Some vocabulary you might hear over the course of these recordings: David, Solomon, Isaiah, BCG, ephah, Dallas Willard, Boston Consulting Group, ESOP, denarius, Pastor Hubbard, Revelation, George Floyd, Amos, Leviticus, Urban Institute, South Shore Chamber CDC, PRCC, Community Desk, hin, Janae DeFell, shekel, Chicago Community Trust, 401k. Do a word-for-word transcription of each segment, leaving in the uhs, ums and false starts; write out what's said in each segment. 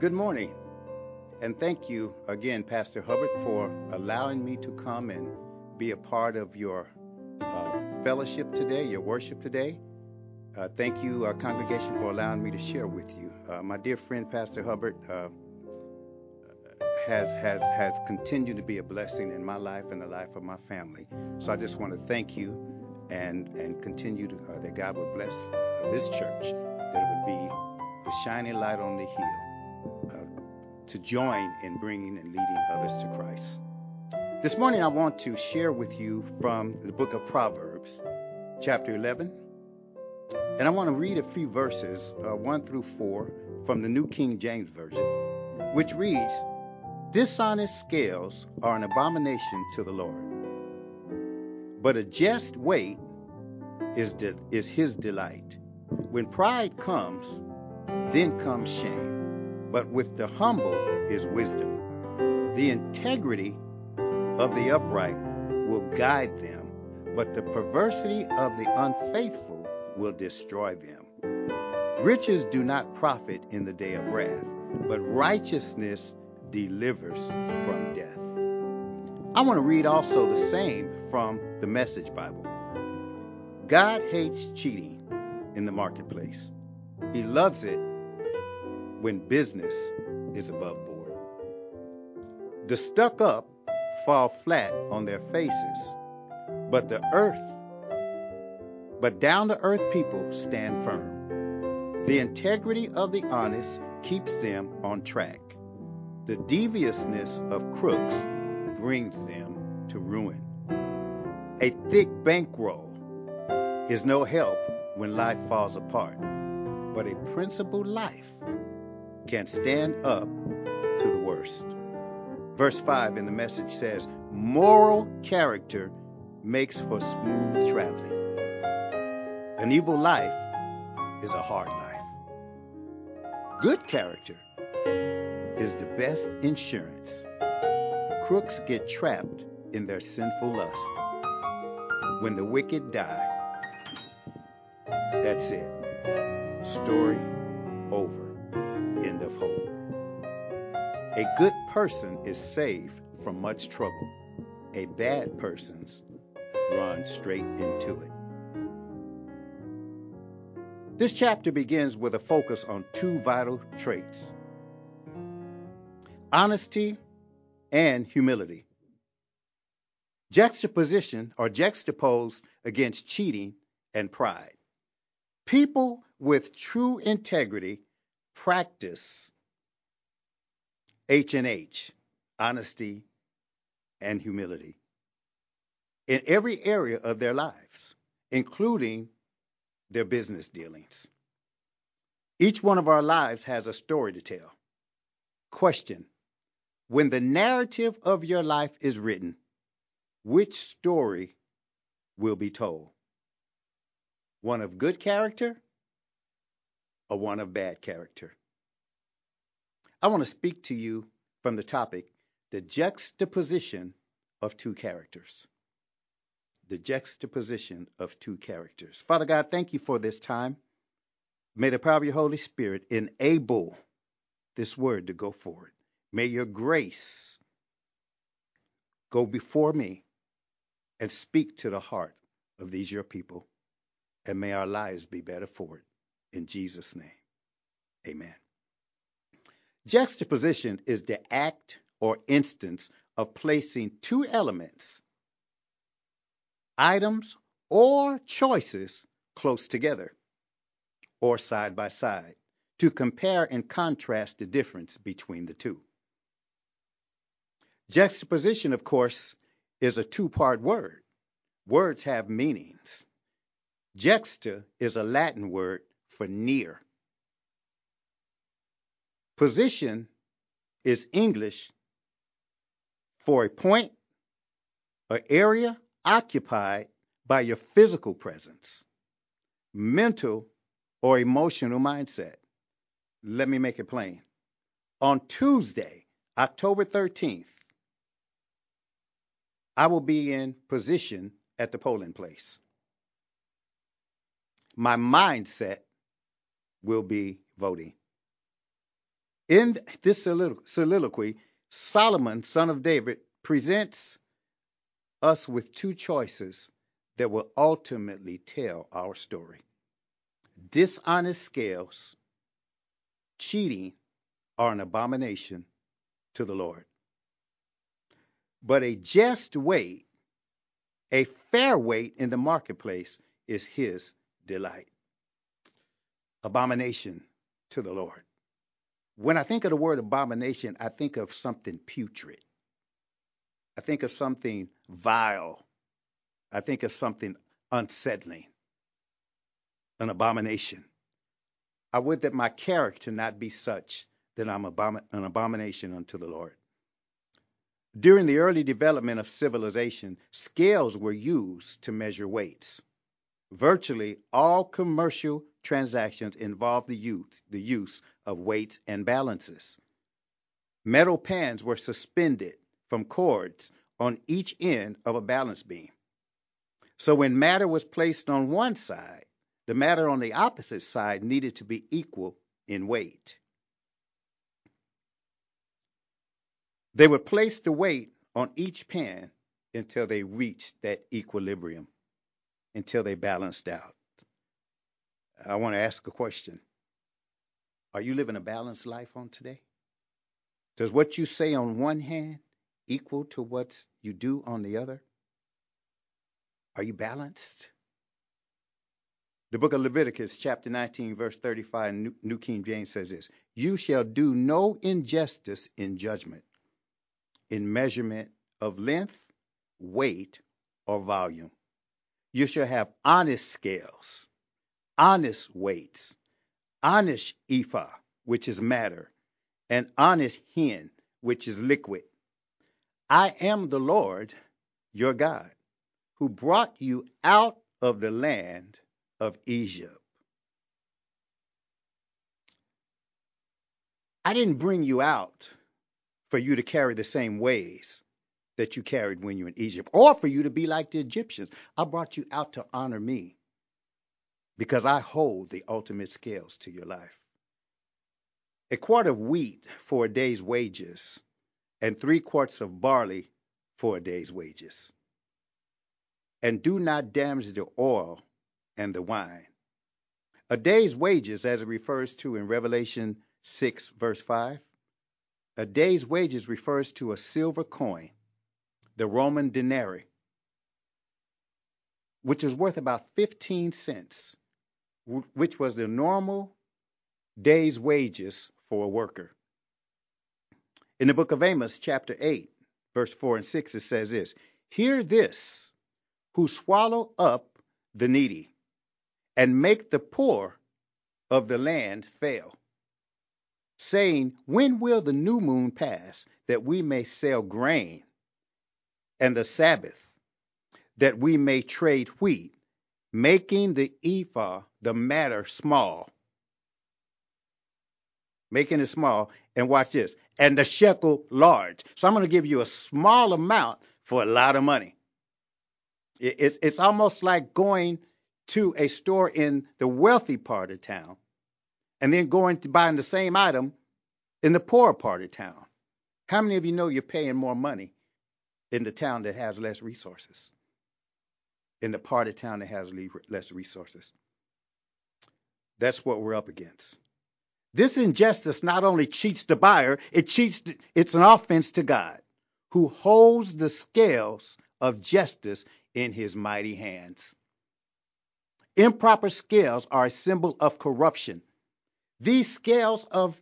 Good morning, and thank you again, Pastor Hubbard, for allowing me to come and be a part of your uh, fellowship today, your worship today. Uh, thank you, uh, congregation, for allowing me to share with you. Uh, my dear friend, Pastor Hubbard, uh, has has has continued to be a blessing in my life and the life of my family. So I just want to thank you, and and continue to, uh, that God would bless uh, this church, that it would be the shining light on the hill. Uh, to join in bringing and leading others to Christ. This morning I want to share with you from the book of Proverbs, chapter eleven, and I want to read a few verses, uh, one through four, from the New King James Version, which reads, "Dishonest scales are an abomination to the Lord, but a just weight is, de- is his delight. When pride comes, then comes shame. But with the humble is wisdom. The integrity of the upright will guide them, but the perversity of the unfaithful will destroy them. Riches do not profit in the day of wrath, but righteousness delivers from death." I want to read also the same from the Message Bible. "God hates cheating in the marketplace. He loves it when business is above board. The stuck-up fall flat on their faces, but the earth, but down-to-earth people stand firm. The integrity of the honest keeps them on track. The deviousness of crooks brings them to ruin. A thick bankroll is no help when life falls apart, but a principled life can stand up to the worst." Verse five in the Message says, "Moral character makes for smooth traveling. An evil life is a hard life. Good character is the best insurance. Crooks get trapped in their sinful lust. When the wicked die, that's it. Story over. End of hope. A good person is saved from much trouble. A bad person's run straight into it." This chapter begins with a focus on two vital traits: honesty and humility, juxtaposition or juxtaposed against cheating and pride. People with true integrity practice H and H, honesty and humility, in every area of their lives, including their business dealings. Each one of our lives has a story to tell. Question: when the narrative of your life is written, which story will be told? One of good character or one of bad character? I want to speak to you from the topic, the juxtaposition of two characters. The juxtaposition of two characters. Father God, thank you for this time. May the power of your Holy Spirit enable this word to go forward. May your grace go before me and speak to the heart of these your people. And may our lives be better for it. In Jesus' name, amen. Juxtaposition is the act or instance of placing two elements, items, or choices close together or side by side to compare and contrast the difference between the two. Juxtaposition, of course, is a two-part word. Words have meanings. Juxta is a Latin word for near. Position is English for a point or area occupied by your physical presence, mental or emotional mindset. Let me make it plain. On Tuesday, October thirteenth, I will be in position at the polling place. My mindset will be voting. In this soliloquy, Solomon, son of David, presents us with two choices that will ultimately tell our story. Dishonest scales, cheating, are an abomination to the Lord. But a just weight, a fair weight in the marketplace is his delight. Abomination to the Lord. When I think of the word abomination, I think of something putrid. I think of something vile. I think of something unsettling. An abomination. I would that my character not be such that I'm abomin- an abomination unto the Lord. During the early development of civilization, scales were used to measure weights. Virtually all commercial transactions involved the use, the use of weights and balances. Metal pans were suspended from cords on each end of a balance beam. So when matter was placed on one side, the matter on the opposite side needed to be equal in weight. They would place the weight on each pan until they reached that equilibrium, until they balanced out. I want to ask a question. Are you living a balanced life on today? Does what you say on one hand equal to what you do on the other? Are you balanced? The book of Leviticus, chapter nineteen, verse thirty-five, New King James says this: "You shall do no injustice in judgment, in measurement of length, weight, or volume. You shall have honest scales, honest weights, honest ephah, which is matter, and honest hin, which is liquid. I am the Lord, your God, who brought you out of the land of Egypt." I didn't bring you out for you to carry the same ways that you carried when you were in Egypt, or for you to be like the Egyptians. I brought you out to honor me, because I hold the ultimate scales to your life. A quart of wheat for a day's wages, and three quarts of barley for a day's wages. And do not damage the oil and the wine. A day's wages, as it refers to in Revelation six, verse five, a day's wages refers to a silver coin, the Roman denarius, which is worth about fifteen cents, which was the normal day's wages for a worker. In the book of Amos, chapter eight, verse four and six, it says this: "Hear this, who swallow up the needy, and make the poor of the land fail, saying, when will the new moon pass, that we may sell grain, and the Sabbath, that we may trade wheat, making the ephah, the matter, small." Making it small, and watch this, "and the shekel large." So I'm going to give you a small amount for a lot of money. It, it, it's almost like going to a store in the wealthy part of town and then going to buying the same item in the poorer part of town. How many of you know you're paying more money in the town that has less resources? In the part of town that has less resources. That's what we're up against. This injustice not only cheats the buyer, it cheats, it's an offense to God, who holds the scales of justice in his mighty hands. Improper scales are a symbol of corruption. These scales of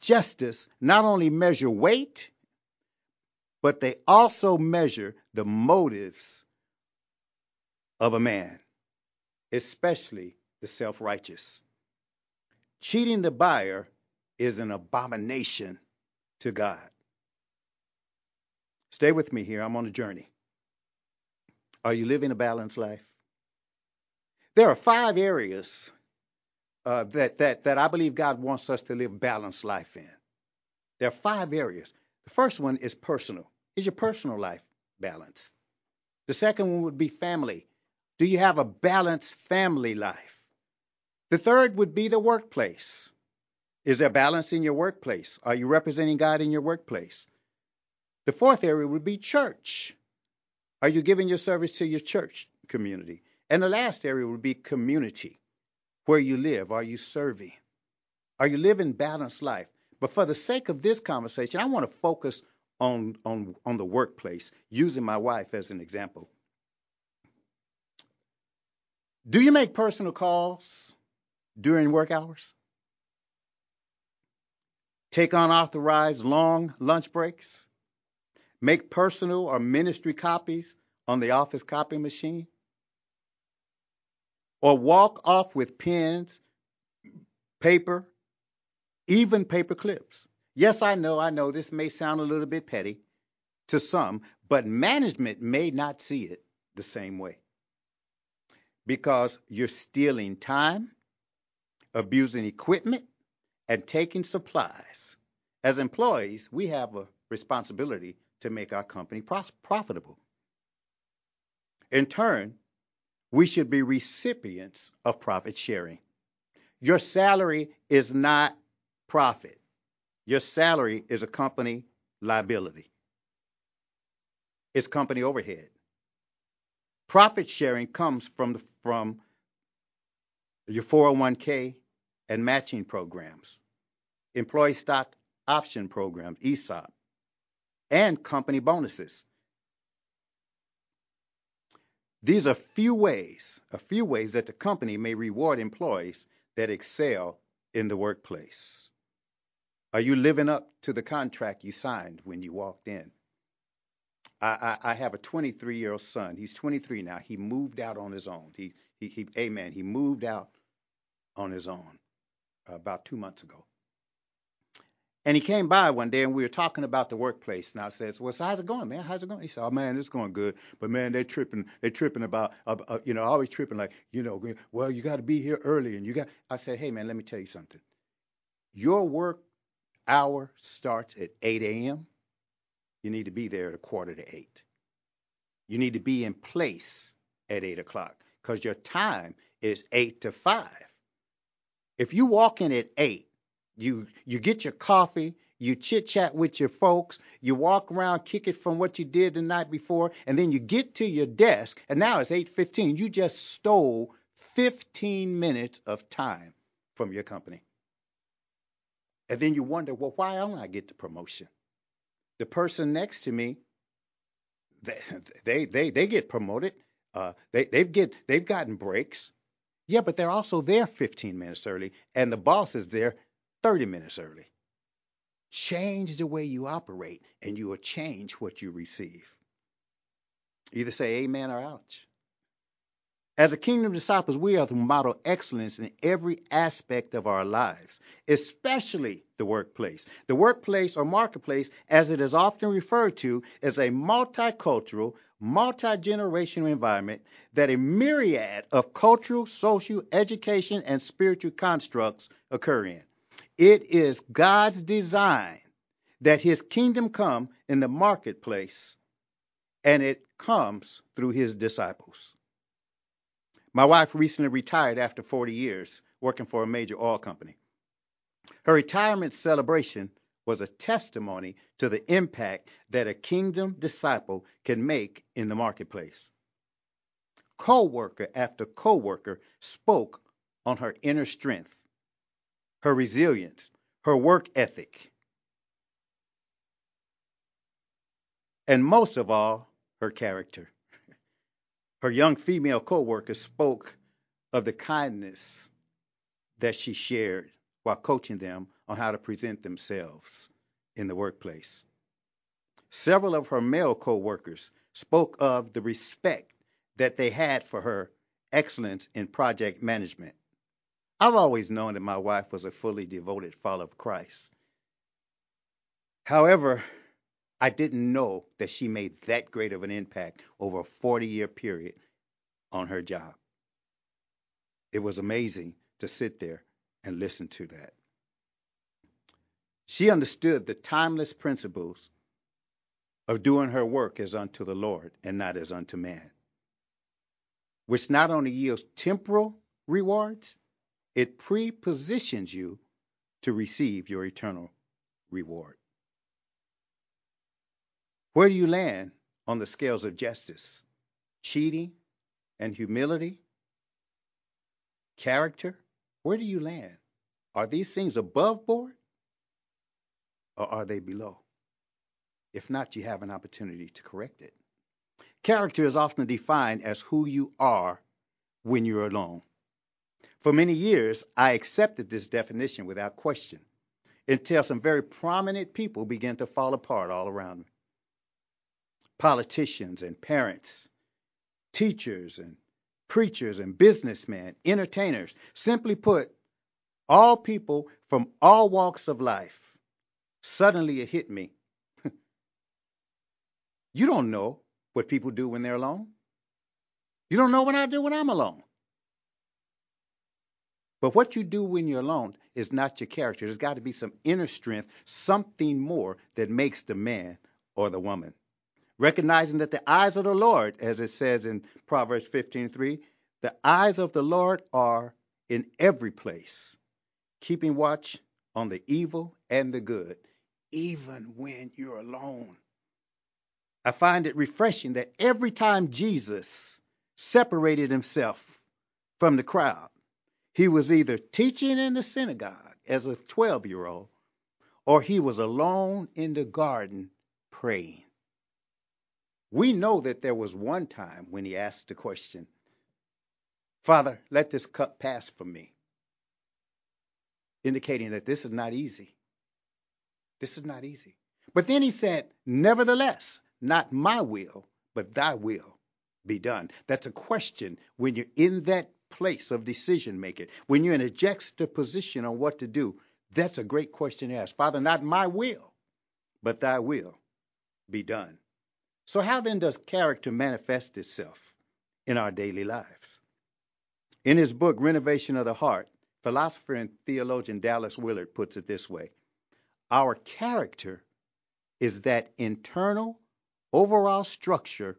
justice not only measure weight, but they also measure the motives of a man, especially the self-righteous. Cheating the buyer is an abomination to God. Stay with me here. I'm on a journey. Are you living a balanced life? There are five areas Uh, that, that, that I believe God wants us to live balanced life in. There are five areas. The first one is personal. Is your personal life balanced? The second one would be family. Do you have a balanced family life? The third would be the workplace. Is there balance in your workplace? Are you representing God in your workplace? The fourth area would be church. Are you giving your service to your church community? And the last area would be community. Where you live, are you serving? Are you living balanced life? But for the sake of this conversation, I want to focus on, on, on the workplace, using my wife as an example. Do you make personal calls during work hours? Take unauthorized long lunch breaks? Make personal or ministry copies on the office copy machine? Or walk off with pens, paper, even paper clips? Yes, I know, I know this may sound a little bit petty to some, but management may not see it the same way because you're stealing time, abusing equipment, and taking supplies. As employees, we have a responsibility to make our company prof- profitable. In turn, we should be recipients of profit sharing. Your salary is not profit. Your salary is a company liability. It's company overhead. Profit sharing comes from, the, from your four oh one k and matching programs, employee stock option programs, E S O P, and company bonuses. These are few ways, a few ways that the company may reward employees that excel in the workplace. Are you living up to the contract you signed when you walked in? I, I, I have a twenty-three-year-old son. He's twenty-three now. He moved out on his own. He, he, he amen. He moved out on his own about two months ago. And he came by one day, and we were talking about the workplace. And I said, well, so how's it going, man? How's it going? He said, oh, man, it's going good. But, man, they're tripping. They're tripping about, uh, uh, you know, always tripping like, you know, well, you got to be here early. And you got. I said, hey, man, let me tell you something. Your work hour starts at eight a.m. You need to be there at a quarter to eight. You need to be in place at eight o'clock because your time is eight to five. If you walk in at eight, You you get your coffee, you chit-chat with your folks, you walk around, kick it from what you did the night before, and then you get to your desk, and now it's eight fifteen. You just stole fifteen minutes of time from your company. And then you wonder, well, why don't I get the promotion? The person next to me, they they they, they get promoted. Uh, they, they've get, they've gotten breaks. Yeah, but they're also there fifteen minutes early, and the boss is there thirty minutes early. Change the way you operate, and you will change what you receive. Either say amen or ouch. As a kingdom disciples, we are to model excellence in every aspect of our lives, especially the workplace. The workplace or marketplace, as it is often referred to, is a multicultural, multi-generational environment that a myriad of cultural, social, education, and spiritual constructs occur in. It is God's design that his kingdom come in the marketplace, and it comes through his disciples. My wife recently retired after forty years working for a major oil company. Her retirement celebration was a testimony to the impact that a kingdom disciple can make in the marketplace. Coworker after coworker spoke on her inner strength, her resilience, her work ethic, and most of all, her character. Her young female co-worker spoke of the kindness that she shared while coaching them on how to present themselves in the workplace. Several of her male co-workers spoke of the respect that they had for her excellence in project management. I've always known that my wife was a fully devoted follower of Christ. However, I didn't know that she made that great of an impact over a forty-year period on her job. It was amazing to sit there and listen to that. She understood the timeless principles of doing her work as unto the Lord and not as unto man, which not only yields temporal rewards, it pre-positions you to receive your eternal reward. Where do you land on the scales of justice? Cheating and humility? Character? Where do you land? Are these things above board or are they below? If not, you have an opportunity to correct it. Character is often defined as who you are when you're alone. For many years, I accepted this definition without question until some very prominent people began to fall apart all around me. Politicians and parents, teachers and preachers and businessmen, entertainers. Simply put, all people from all walks of life. Suddenly it hit me. You don't know what people do when they're alone. You don't know what I do when I'm alone. But what you do when you're alone is not your character. There's got to be some inner strength, something more that makes the man or the woman. Recognizing that the eyes of the Lord, as it says in Proverbs fifteen three, the eyes of the Lord are in every place, keeping watch on the evil and the good, even when you're alone. I find it refreshing that every time Jesus separated himself from the crowd, he was either teaching in the synagogue as a twelve-year-old, or he was alone in the garden praying. We know that there was one time when he asked the question, Father, let this cup pass from me, indicating that this is not easy. This is not easy. But then he said, nevertheless, not my will, but thy will be done. That's a question when you're in that place of decision making, when you're in a juxtaposition on what to do. That's a great question to ask. Father, not my will, but thy will be done. So how then does character manifest itself in our daily lives? In his book, Renovation of the Heart, philosopher and theologian Dallas Willard puts it this way. Our character is that internal overall structure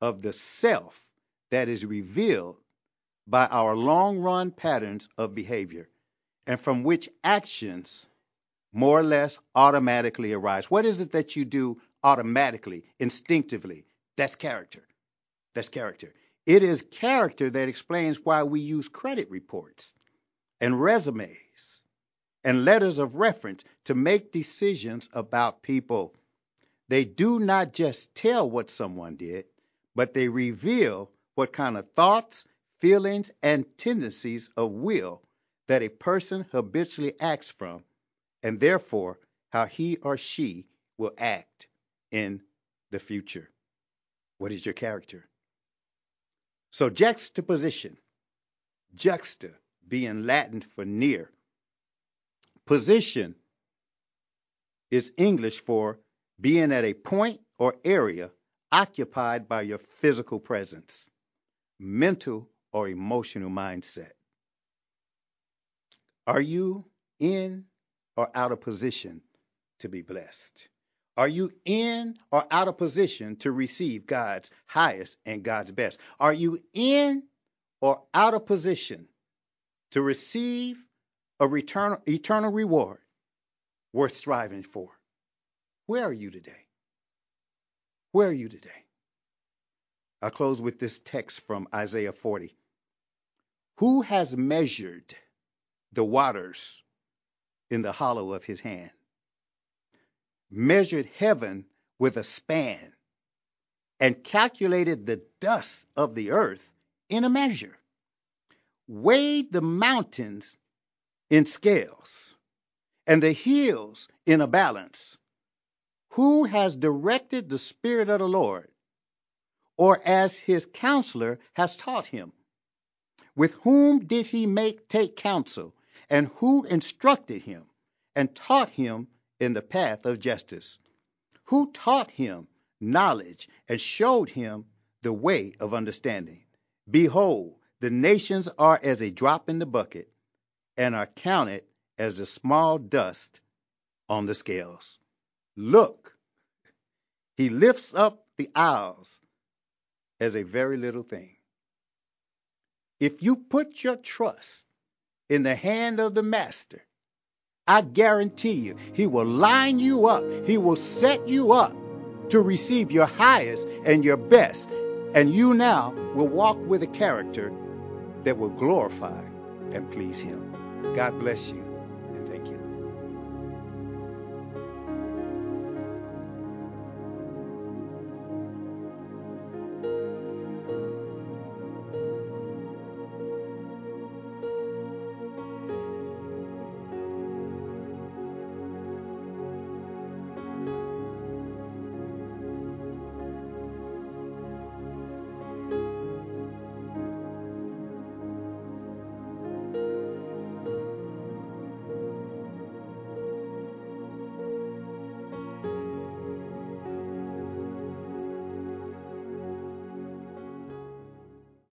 of the self that is revealed by our long-run patterns of behavior and from which actions more or less automatically arise. What is it that you do automatically, instinctively? That's character. That's character. It is character that explains why we use credit reports and resumes and letters of reference to make decisions about people. They do not just tell what someone did, but they reveal what kind of thoughts, feelings, and tendencies of will that a person habitually acts from, and therefore how he or she will act in the future. What is your character? So juxtaposition, juxta being Latin for near, position is English for being at a point or area occupied by your physical presence, mental or emotional mindset. Are you in or out of position to be blessed? Are you in or out of position to receive God's highest and God's best? Are you in or out of position to receive a return, eternal reward worth striving for? Where are you today? Where are you today? I'll close with this text from Isaiah forty. Who has measured the waters in the hollow of his hand? Measured heaven with a span and calculated the dust of the earth in a measure. Weighed the mountains in scales and the hills in a balance. Who has directed the Spirit of the Lord, or as his counselor has taught him? With whom did he make take counsel, and who instructed him and taught him in the path of justice? Who taught him knowledge and showed him the way of understanding? Behold, the nations are as a drop in the bucket and are counted as the small dust on the scales. Look, he lifts up the isles as a very little thing. If you put your trust in the hand of the master, I guarantee you, he will line you up. He will set you up to receive your highest and your best. And you now will walk with a character that will glorify and please him. God bless you.